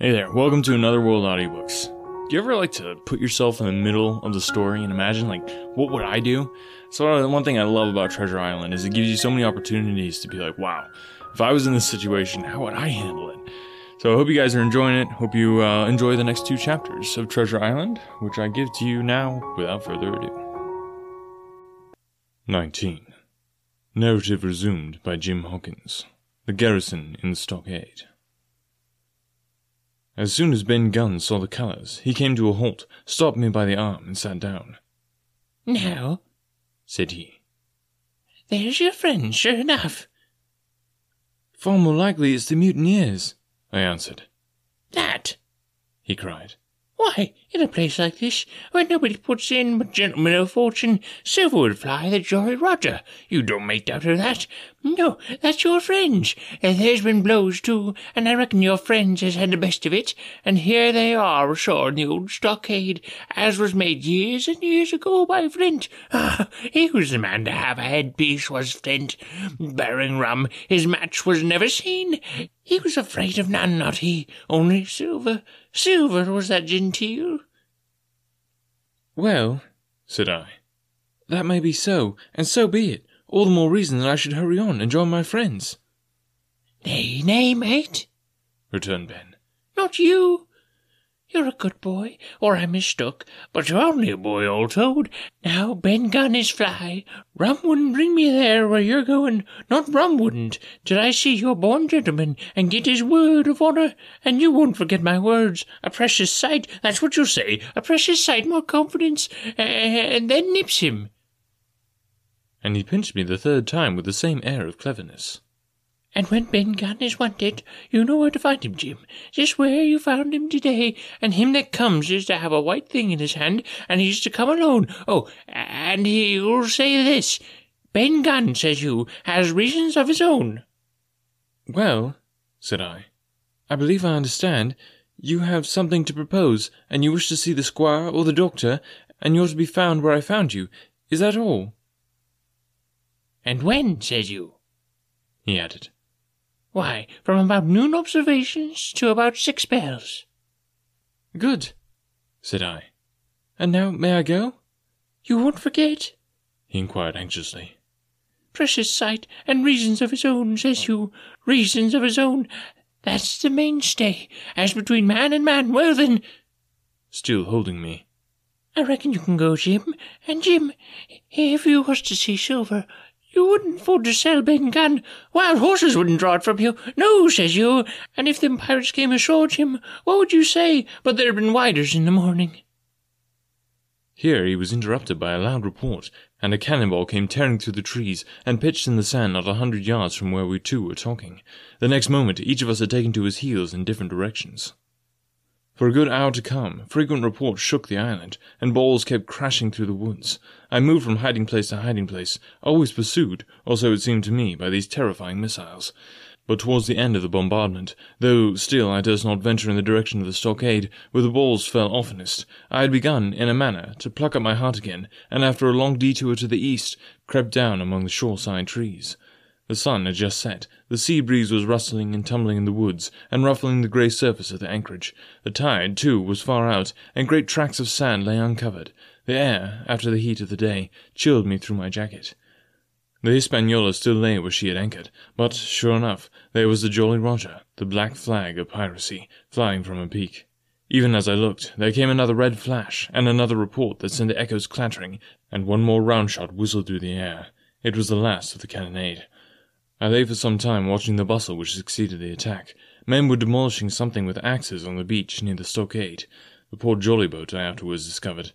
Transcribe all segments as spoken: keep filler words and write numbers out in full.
Hey there, welcome to Another World Audiobooks. Do you ever like to put yourself in the middle of the story and imagine, like, what would I do? So one thing I love about Treasure Island is it gives you so many opportunities to be like, wow, if I was in this situation, how would I handle it? So I hope you guys are enjoying it. Hope you uh, enjoy the next two chapters of Treasure Island, which I give to you now without further ado. nineteen. Narrative resumed by Jim Hawkins. The garrison in the stockade. As soon as Ben Gunn saw the colours, he came to a halt, stopped me by the arm, and sat down. "Now," said he, "there's your friend, sure enough." "Far more likely it's the mutineers," I answered. "That!" he cried. "Why, in a place like this, where nobody puts in but gentlemen of fortune, Silver would fly the Jolly Roger. You don't make doubt of that. No, that's your friends. And there's been blows, too, and I reckon your friends has had the best of it, and here they are ashore in the old stockade, as was made years and years ago by Flint. Ah, he was the man to have a headpiece, was Flint. Bearing rum, his match was never seen. He was afraid of none, not he, only Silver. Silver was that genteel." "Well," said I, "that may be so, and so be it. All the more reason that I should hurry on and join my friends." "Nay, nay, mate," returned Ben. "Not you. You're a good boy, or I mistook, but you're only a boy all told. Now Ben Gunn is fly. Rum wouldn't bring me there where you're going, not rum wouldn't, till I see your born gentleman and get his word of honour. And you won't forget my words. A precious sight, that's what you'll say, a precious sight more confidence, and then nips him." And he pinched me the third time with the same air of cleverness. "And when Ben Gunn is wanted, you know where to find him, Jim. Just where you found him today, and him that comes is to have a white thing in his hand, and he's to come alone. Oh, and he'll say this. Ben Gunn, says you, has reasons of his own." "Well," said I, "I believe I understand. You have something to propose, and you wish to see the squire or the doctor, and you're to be found where I found you. Is that all?" "And when, says you?" he added. "Why, from about noon observations to about six bells." "Good," said I. "And now may I go?" "You won't forget?" he inquired anxiously. "Precious sight and reasons of his own, says you. Reasons of his own. That's the mainstay. As between man and man, well then—" Still holding me. "I reckon you can go, Jim. And Jim, if you was to see Silver, you wouldn't afford to sell Ben Gunn. Wild horses wouldn't draw it from you. No, says you. And if them pirates came ashore, Jim, what would you say? But there'd been widers in the morning." Here he was interrupted by a loud report, and a cannonball came tearing through the trees and pitched in the sand not a hundred yards from where we two were talking. The next moment each of us had taken to his heels in different directions. For a good hour to come, frequent reports shook the island, and balls kept crashing through the woods. I moved from hiding place to hiding place, always pursued, or so it seemed to me, by these terrifying missiles. But towards the end of the bombardment, though still I durst not venture in the direction of the stockade, where the balls fell oftenest, I had begun, in a manner, to pluck up my heart again, and after a long detour to the east, crept down among the shoreside trees. The sun had just set, the sea breeze was rustling and tumbling in the woods, and ruffling the grey surface of the anchorage. The tide, too, was far out, and great tracts of sand lay uncovered. The air, after the heat of the day, chilled me through my jacket. The Hispaniola still lay where she had anchored, but, sure enough, there was the Jolly Roger, the black flag of piracy, flying from her peak. Even as I looked, there came another red flash, and another report that sent the echoes clattering, and one more round shot whistled through the air. It was the last of the cannonade. I lay for some time watching the bustle which succeeded the attack. Men were demolishing something with axes on the beach near the stockade. The poor jolly boat I afterwards discovered.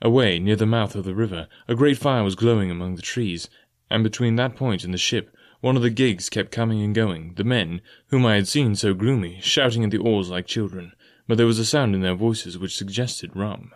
Away, near the mouth of the river, a great fire was glowing among the trees, and between that point and the ship, one of the gigs kept coming and going, the men, whom I had seen so gloomy, shouting at the oars like children, but there was a sound in their voices which suggested rum.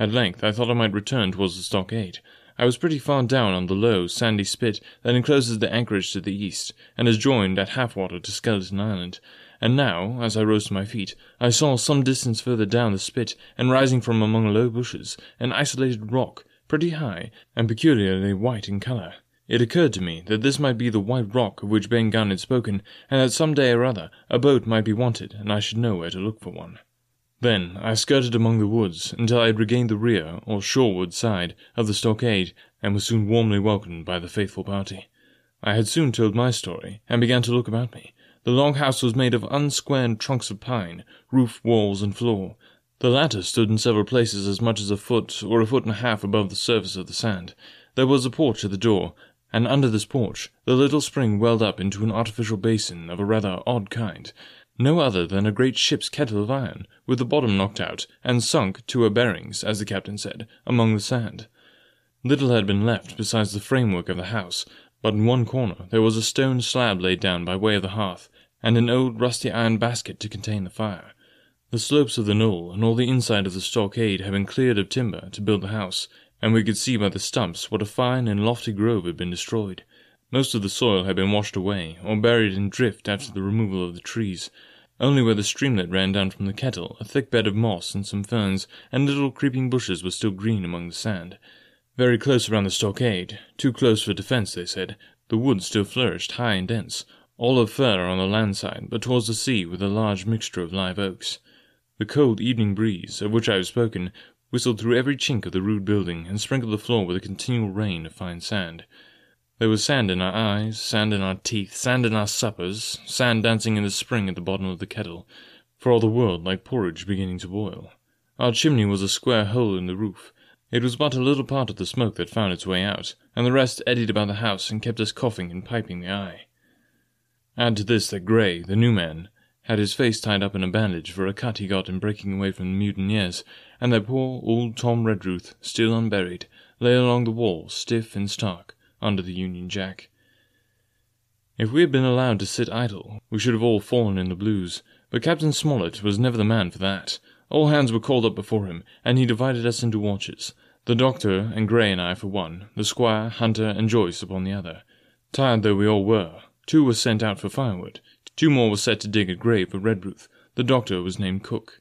At length I thought I might return towards the stockade. I was pretty far down on the low, sandy spit that encloses the anchorage to the east, and is joined at half-water to Skeleton Island, and now, as I rose to my feet, I saw some distance further down the spit, and rising from among low bushes, an isolated rock, pretty high, and peculiarly white in colour. It occurred to me that this might be the white rock of which Ben Gunn had spoken, and that some day or other a boat might be wanted, and I should know where to look for one. Then I skirted among the woods until I had regained the rear, or shoreward side, of the stockade, and was soon warmly welcomed by the faithful party. I had soon told my story, and began to look about me. The log house was made of unsquared trunks of pine, roof, walls, and floor. The latter stood in several places as much as a foot or a foot and a half above the surface of the sand. There was a porch at the door, and under this porch the little spring welled up into an artificial basin of a rather odd kind, no other than a great ship's kettle of iron, with the bottom knocked out, and sunk to her bearings, as the captain said, among the sand. Little had been left besides the framework of the house, but in one corner there was a stone slab laid down by way of the hearth, and an old rusty iron basket to contain the fire. The slopes of the knoll and all the inside of the stockade had been cleared of timber to build the house, and we could see by the stumps what a fine and lofty grove had been destroyed. Most of the soil had been washed away, or buried in drift after the removal of the trees. Only where the streamlet ran down from the kettle, a thick bed of moss and some ferns, and little creeping bushes were still green among the sand. Very close around the stockade, too close for defence, they said, the wood still flourished high and dense, all of fir on the land side, but towards the sea with a large mixture of live oaks. The cold evening breeze, of which I have spoken, whistled through every chink of the rude building, and sprinkled the floor with a continual rain of fine sand. There was sand in our eyes, sand in our teeth, sand in our suppers, sand dancing in the spring at the bottom of the kettle, for all the world like porridge beginning to boil. Our chimney was a square hole in the roof. It was but a little part of the smoke that found its way out, and the rest eddied about the house and kept us coughing and piping the eye. Add to this that Gray, the new man, had his face tied up in a bandage for a cut he got in breaking away from the mutineers, and that poor old Tom Redruth, still unburied, lay along the wall, stiff and stark, under the Union Jack. If we had been allowed to sit idle, we should have all fallen in the blues, but Captain Smollett was never the man for that. All hands were called up before him, and he divided us into watches, the doctor and Gray and I for one, the squire, Hunter, and Joyce upon the other. Tired though we all were, two were sent out for firewood, two more were set to dig a grave for Redruth, the doctor was named Cook.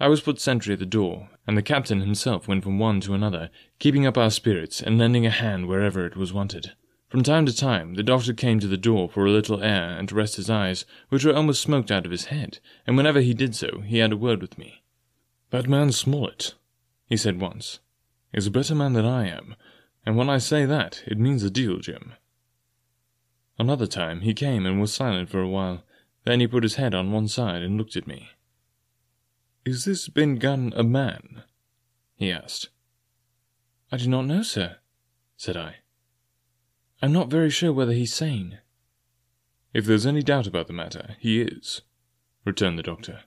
I was put sentry at the door, and the captain himself went from one to another, keeping up our spirits and lending a hand wherever it was wanted. From time to time the doctor came to the door for a little air and to rest his eyes, which were almost smoked out of his head, and whenever he did so he had a word with me. "That man Smollett," he said once, "is a better man than I am, and when I say that, it means a deal, Jim." Another time he came and was silent for a while, then he put his head on one side and looked at me. "Is this Ben Gunn a man?" he asked. "I do not know, sir," said I. "I'm not very sure whether he's sane." "If there's any doubt about the matter, he is," returned the doctor.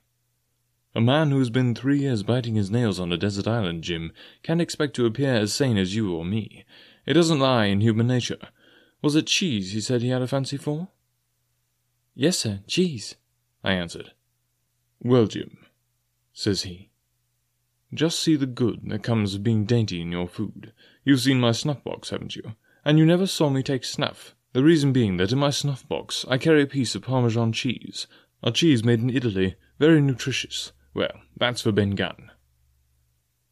"A man who has been three years biting his nails on a desert island, Jim, can expect to appear as sane as you or me. It doesn't lie in human nature. Was it cheese he said he had a fancy for?" "Yes, sir, cheese," I answered. "Well, Jim," says he, "just see the good that comes of being dainty in your food. You've seen my snuff-box, haven't you? And you never saw me take snuff, the reason being that in my snuff-box I carry a piece of Parmesan cheese, a cheese made in Italy, very nutritious. Well, that's for Ben Gunn."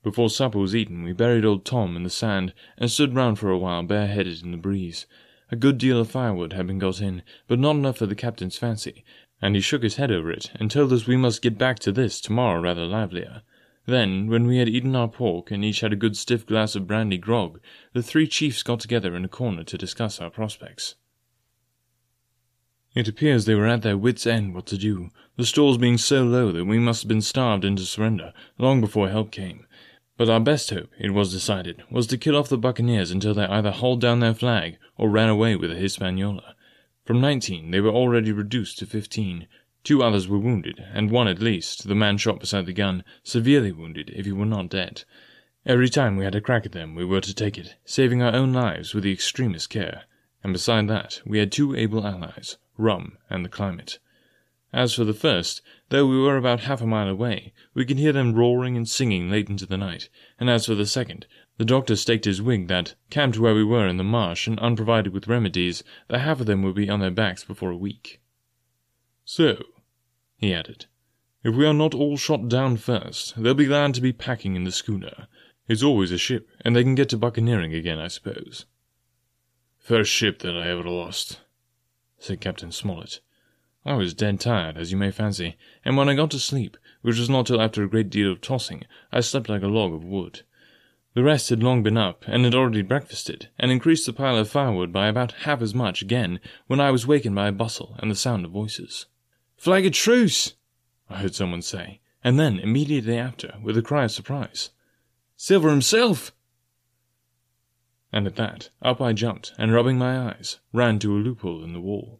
Before supper was eaten we buried old Tom in the sand, and stood round for a while bareheaded in the breeze. A good deal of firewood had been got in, but not enough for the captain's fancy, and he shook his head over it, and told us we must get back to this tomorrow rather livelier. Then, when we had eaten our pork, and each had a good stiff glass of brandy grog, the three chiefs got together in a corner to discuss our prospects. It appears they were at their wits' end what to do, the stores being so low that we must have been starved into surrender long before help came. But our best hope, it was decided, was to kill off the buccaneers until they either hauled down their flag or ran away with the Hispaniola. From nineteen they were already reduced to fifteen. Two others were wounded, and one at least, the man shot beside the gun, severely wounded if he were not dead. Every time we had a crack at them we were to take it, saving our own lives with the extremest care, and beside that we had two able allies, rum and the climate. As for the first, though we were about half a mile away, we could hear them roaring and singing late into the night, and as for the second, the doctor staked his wig that, camped where we were in the marsh and unprovided with remedies, the half of them would be on their backs before a week. "So," he added, "if we are not all shot down first, they'll be glad to be packing in the schooner. It's always a ship, and they can get to buccaneering again, I suppose." First ship that I ever lost," said Captain Smollett. "I was dead tired, as you may fancy, and when I got to sleep, which was not till after a great deal of tossing, I slept like a log of wood. The rest had long been up, and had already breakfasted, and increased the pile of firewood by about half as much again, when I was wakened by a bustle and the sound of voices. "'Flag of truce!' I heard someone say, and then, immediately after, with a cry of surprise, "'Silver himself!' And at that, up I jumped, and rubbing my eyes, ran to a loophole in the wall.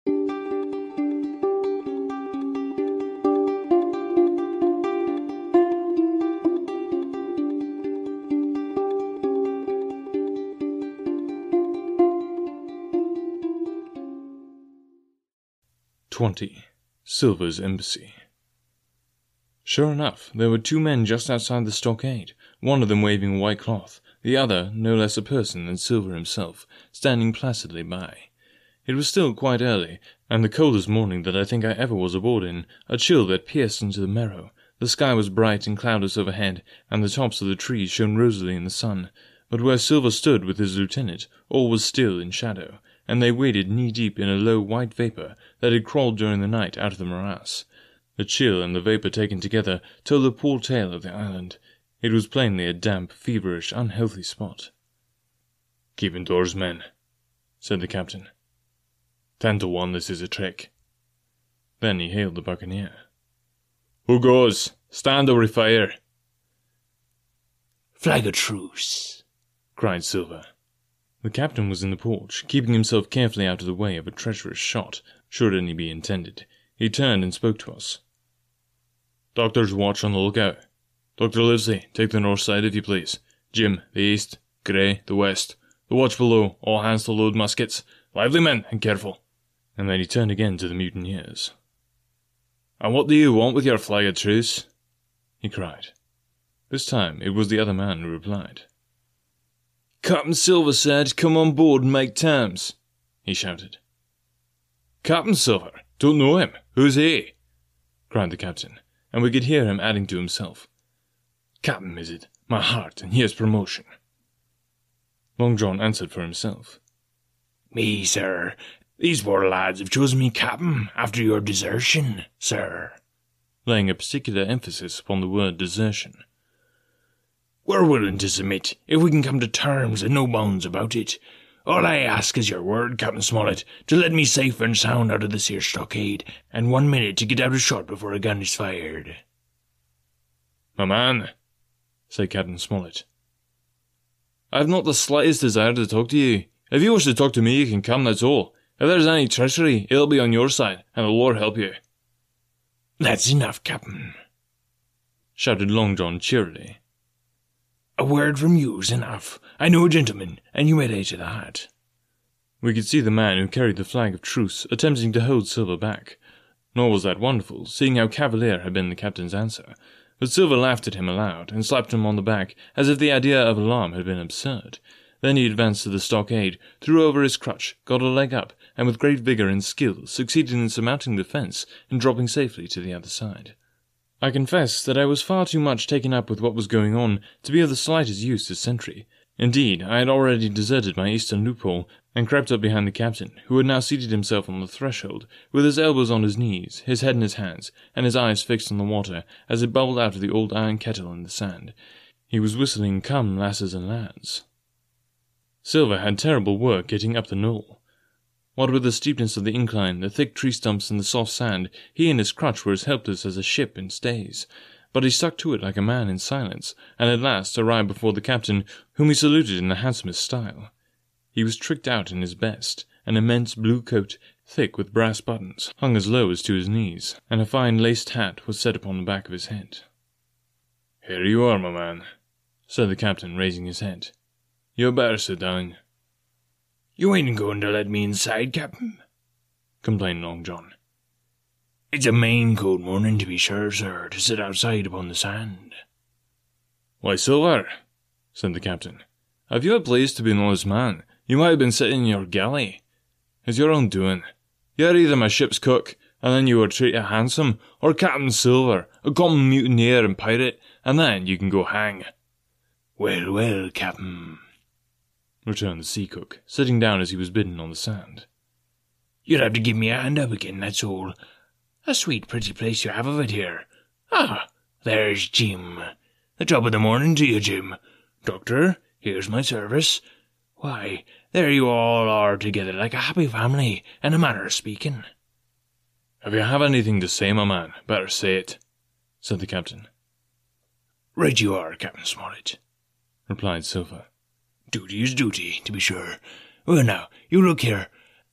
twenty. Silver's Embassy. Sure enough, there were two men just outside the stockade, one of them waving a white cloth, the other no less a person than Silver himself, standing placidly by. It was still quite early, and the coldest morning that I think I ever was aboard in, a chill that pierced into the marrow. The sky was bright and cloudless overhead, and the tops of the trees shone rosily in the sun, but where Silver stood with his lieutenant, all was still in shadow, and they waded knee-deep in a low white vapour that had crawled during the night out of the morass. The chill and the vapour taken together told the poor tale of the island. It was plainly a damp, feverish, unhealthy spot. "Keep indoors, men," said the captain. "Ten to one this is a trick." Then he hailed the buccaneer. "Who goes? Stand or we fire!" "Flag of truce!" cried Silver. The captain was in the porch, keeping himself carefully out of the way of a treacherous shot, should any be intended. He turned and spoke to us. "Doctor's watch on the lookout. Doctor Livesey, take the north side if you please. Jim, the east. Gray, the west. The watch below, all hands to load muskets. Lively men, and careful." And then he turned again to the mutineers. "And what do you want with your flag of truce?" he cried. This time it was the other man who replied. "Captain Silver said, come on board and make terms," he shouted. "Captain Silver? Don't know him. Who's he?" cried the captain, and we could hear him adding to himself, "Captain is it, my heart, and here's promotion." Long John answered for himself. "Me, sir. These poor lads have chosen me captain after your desertion, sir," laying a particular emphasis upon the word desertion. "We're willing to submit, if we can come to terms and no bounds about it. All I ask is your word, Captain Smollett, to let me safe and sound out of this here stockade, and one minute to get out of shot before a gun is fired." "My man," said Captain Smollett, "I've not the slightest desire to talk to you. If you wish to talk to me, you can come, that's all. If there's any treachery, it'll be on your side, and the Lord help you." "That's enough, Captain," shouted Long John cheerily. "A word from you's enough. I know a gentleman, and you may to that." We could see the man who carried the flag of truce attempting to hold Silver back. Nor was that wonderful, seeing how cavalier had been the captain's answer. But Silver laughed at him aloud, and slapped him on the back, as if the idea of alarm had been absurd. Then he advanced to the stockade, threw over his crutch, got a leg up, and with great vigour and skill succeeded in surmounting the fence and dropping safely to the other side. I confess that I was far too much taken up with what was going on to be of the slightest use as sentry. Indeed, I had already deserted my eastern loophole, and crept up behind the captain, who had now seated himself on the threshold, with his elbows on his knees, his head in his hands, and his eyes fixed on the water, as it bubbled out of the old iron kettle in the sand. He was whistling "Come, lasses and lads." Silver had terrible work getting up the knoll. What with the steepness of the incline, the thick tree stumps and the soft sand, he and his crutch were as helpless as a ship in stays. But he stuck to it like a man in silence, and at last arrived before the captain, whom he saluted in the handsomest style. He was tricked out in his best, an immense blue coat, thick with brass buttons, hung as low as to his knees, and a fine laced hat was set upon the back of his head. "Here you are, my man," said the captain, raising his head. "You'd better sit down." "You ain't going to let me inside, Captain?" complained Long John. "It's a main cold morning, to be sure, sir, to sit outside upon the sand." "Why, Silver," said the captain, "if you had pleased to be an honest man, you might have been sitting in your galley. It's your own doing. You're either my ship's cook, and then you were treated handsome, or Captain Silver, a common mutineer and pirate, and then you can go hang." "Well, well, Captain," returned the sea cook, sitting down as he was bidden on the sand. "You'd have to give me a hand up again, that's all. A sweet, pretty place you have of it here. Ah, there's Jim. The top of the morning to you, Jim. Doctor, here's my service. Why, there you all are together like a happy family, in a manner of speaking." "If you have anything to say, my man, better say it," said the captain. "Right you are, Captain Smollett," replied Silver. "Duty is duty, to be sure. Well now, you look here.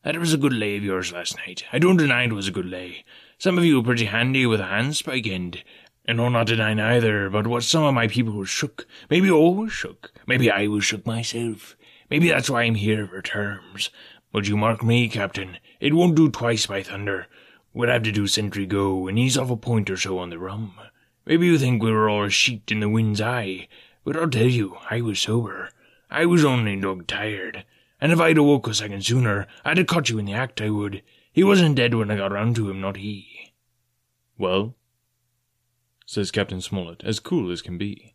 That was a good lay of yours last night. I don't deny it was a good lay. Some of you were pretty handy with a handspike end, and I'll not deny neither but what some of my people were shook. Maybe all was shook. Maybe I was shook myself. Maybe that's why I'm here for terms. But you mark me, Captain, it won't do twice, by thunder. We'll have to do sentry go, and ease off a point or so on the rum. Maybe you think we were all a sheet in the wind's eye, but I'll tell you, I was sober. I was only dog tired, and if I'd awoke a second sooner, I'd have caught you in the act, I would. He wasn't dead when I got round to him, not he." "Well?" says Captain Smollett, as cool as can be.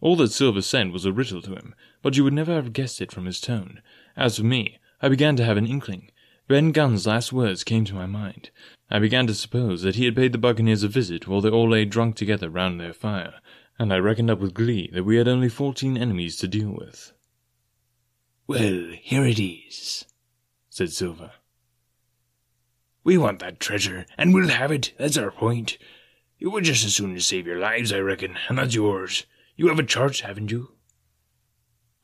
All that Silver said was a riddle to him, but you would never have guessed it from his tone. As for me, I began to have an inkling. Ben Gunn's last words came to my mind. I began to suppose that he had paid the buccaneers a visit while they all lay drunk together round their fire, and I reckoned up with glee that we had only fourteen enemies to deal with. "Well, here it is," said Silver. "We want that treasure, and we'll have it, that's our point. You were just as soon to save your lives, I reckon, and that's yours. You have a chart, haven't you?"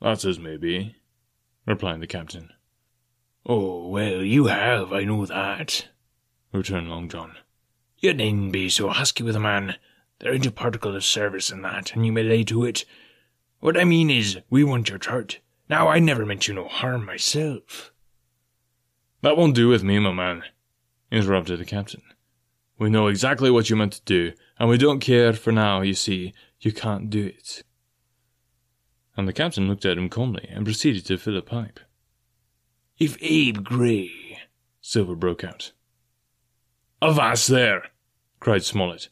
"That's as may be," replied the captain. "Oh, well, you have, I know that," returned Long John. "You needn't be so husky with a man. There ain't a particle of service in that, and you may lay to it. What I mean is, we want your chart. Now, I never meant you no harm myself." "That won't do with me, my man," interrupted the captain. "We know exactly what you meant to do, and we don't care for now, you see. You can't do it." And the captain looked at him calmly and proceeded to fill a pipe. "If Abe Gray," Silver broke out. "Avast there!" cried Smollett.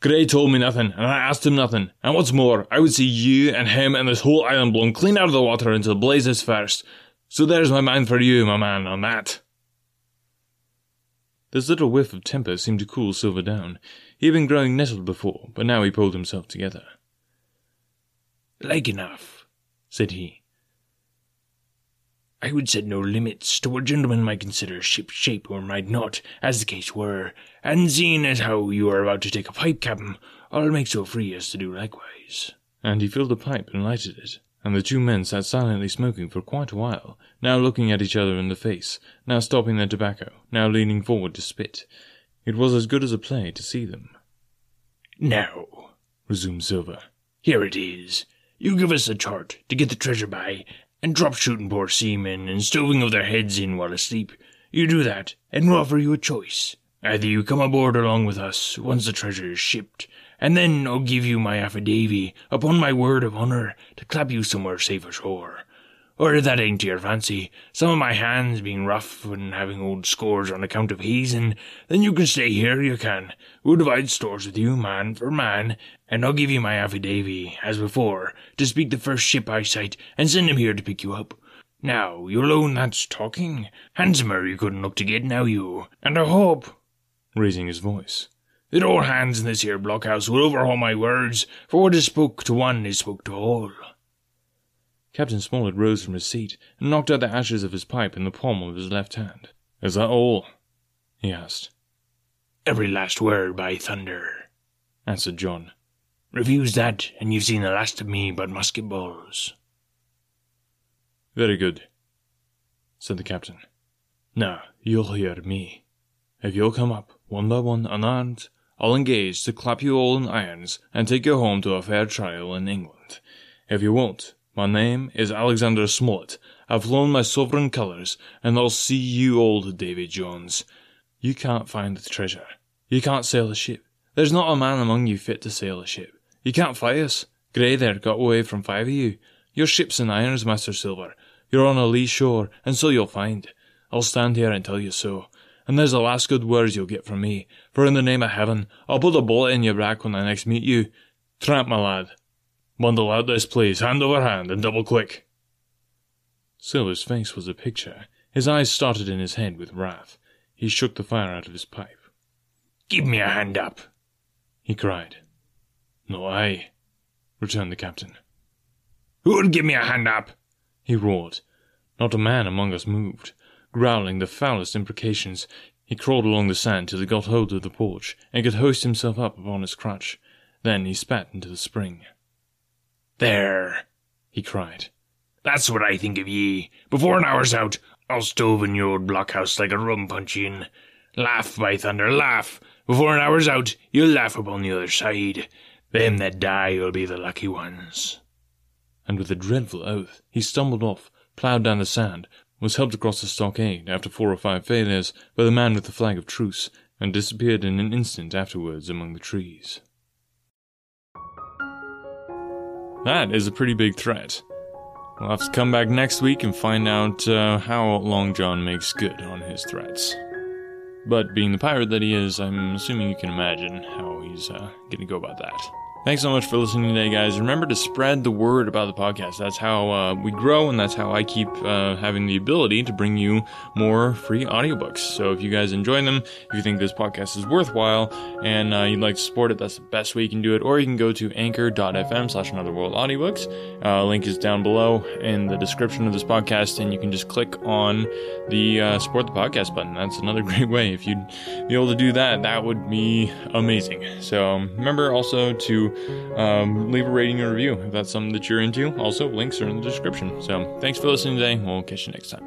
"Gray told me nothing, and I asked him nothing, and what's more, I would see you and him and this whole island blown clean out of the water into the blazes first. So there's my mind for you, my man, on that." This little whiff of temper seemed to cool Silver down. He had been growing nettled before, but now he pulled himself together. "Like enough," said he. "I would set no limits to what gentlemen might consider ship-shape or might not, as the case were, and seeing as how you are about to take a pipe, Captain, I'll make so free as to do likewise." And he filled a pipe and lighted it, and the two men sat silently smoking for quite a while, now looking at each other in the face, now stopping their tobacco, now leaning forward to spit. It was as good as a play to see them. "Now," resumed Silver, "here it is. You give us a chart to get the treasure by, and drop shooting poor seamen and stoving of their heads in while asleep. You do that, and we'll offer you a choice. Either you come aboard along with us once the treasure is shipped, and then I'll give you my affidavy upon my word of honour to clap you somewhere safe ashore. Or if that ain't to your fancy, some of my hands being rough and having old scores on account of hazing, then you can stay here, you can. We'll divide stores with you, man for man, and I'll give you my affidavy, as before, to speak the first ship I sight and send him here to pick you up. Now, you'll own that's talking. Handsomer you couldn't look to get now, you. And I hope," raising his voice, "that all hands in this here blockhouse will overhaul my words, for what is spoke to one is spoke to all." Captain Smollett rose from his seat and knocked out the ashes of his pipe in the palm of his left hand. "Is that all?" he asked. "Every last word, by thunder," answered John. "Refuse that, and you've seen the last of me but musket balls." "Very good," said the captain. Now, you'll hear me. If you'll come up, one by one, unarmed, I'll engage to clap you all in irons and take you home to a fair trial in England. If you won't, my name is Alexander Smollett. I've flown my sovereign colours, and I'll see you old Davy Jones. You can't find the treasure. You can't sail a ship. There's not a man among you fit to sail a ship. You can't fight us. Grey there got away from five of you. Your ship's in irons, Master Silver. You're on a lee shore, and so you'll find. I'll stand here and tell you so. And there's the last good words you'll get from me, for in the name of heaven, I'll put a bullet in your back when I next meet you. Tramp, my lad. Bundle out this place, hand over hand, and double-quick. Silver's face was a picture. His eyes started in his head with wrath. He shook the fire out of his pipe. "Give me a hand up," he cried. "No, I," returned the captain. "Who would give me a hand up?" he roared. Not a man among us moved. Growling the foulest imprecations, he crawled along the sand till he got hold of the porch, and could hoist himself up upon his crutch. Then he spat into the spring. "There," he cried. "That's what I think of ye. Before an hour's out, I'll stove in your old blockhouse like a rum puncheon. Laugh, by thunder, laugh! Before an hour's out, you'll laugh upon the other side. Them that die will be the lucky ones." And with a dreadful oath, he stumbled off, ploughed down the sand, was helped across the stockade after four or five failures by the man with the flag of truce, and disappeared in an instant afterwards among the trees. That is a pretty big threat. We'll have to come back next week and find out uh, how Long John makes good on his threats. But being the pirate that he is, I'm assuming you can imagine how he's uh, going to go about that. Thanks so much for listening today, guys. Remember to spread the word about the podcast. That's how uh, we grow, and that's how I keep uh, having the ability to bring you more free audiobooks. So if you guys enjoy them, if you think this podcast is worthwhile, and uh, you'd like to support it, that's the best way you can do it. Or you can go to anchor.fm slash anotherworldaudiobooks. Uh, link is down below in the description of this podcast, and you can just click on the uh, support the podcast button. That's another great way. If you'd be able to do that, that would be amazing. So remember also to Um, leave a rating and review if that's something that you're into. Also, links are in the description. So, thanks for listening today. We'll catch you next time.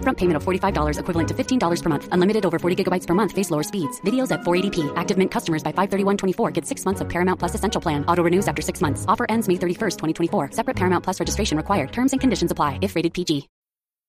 Upfront payment of forty-five dollars equivalent to fifteen dollars per month. Unlimited over forty gigabytes per month. Face lower speeds. Videos at four eighty p. Active Mint customers by five thirty-one twenty-four get six months of Paramount Plus Essential Plan. Auto renews after six months. Offer ends May thirty-first, twenty twenty-four. Separate Paramount Plus registration required. Terms and conditions apply if rated P G.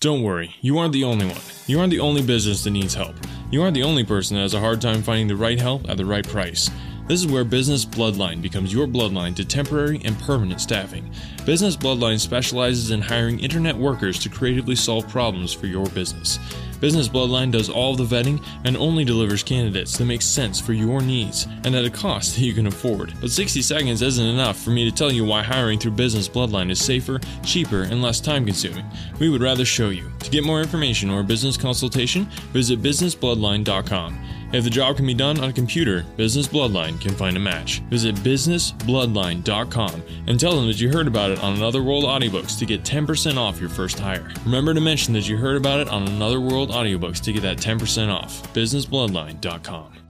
Don't worry, you aren't the only one. You aren't the only business that needs help. You aren't the only person that has a hard time finding the right help at the right price. This is where Business Bloodline becomes your bloodline to temporary and permanent staffing. Business Bloodline specializes in hiring internet workers to creatively solve problems for your business. Business Bloodline does all the vetting and only delivers candidates that make sense for your needs and at a cost that you can afford. But sixty seconds isn't enough for me to tell you why hiring through Business Bloodline is safer, cheaper, and less time-consuming. We would rather show you. To get more information or a business consultation, visit business bloodline dot com. If the job can be done on a computer, Business Bloodline can find a match. Visit business bloodline dot com and tell them that you heard about it on Another World Audiobooks to get ten percent off your first hire. Remember to mention that you heard about it on Another World Audiobooks to get that ten percent off. business bloodline dot com.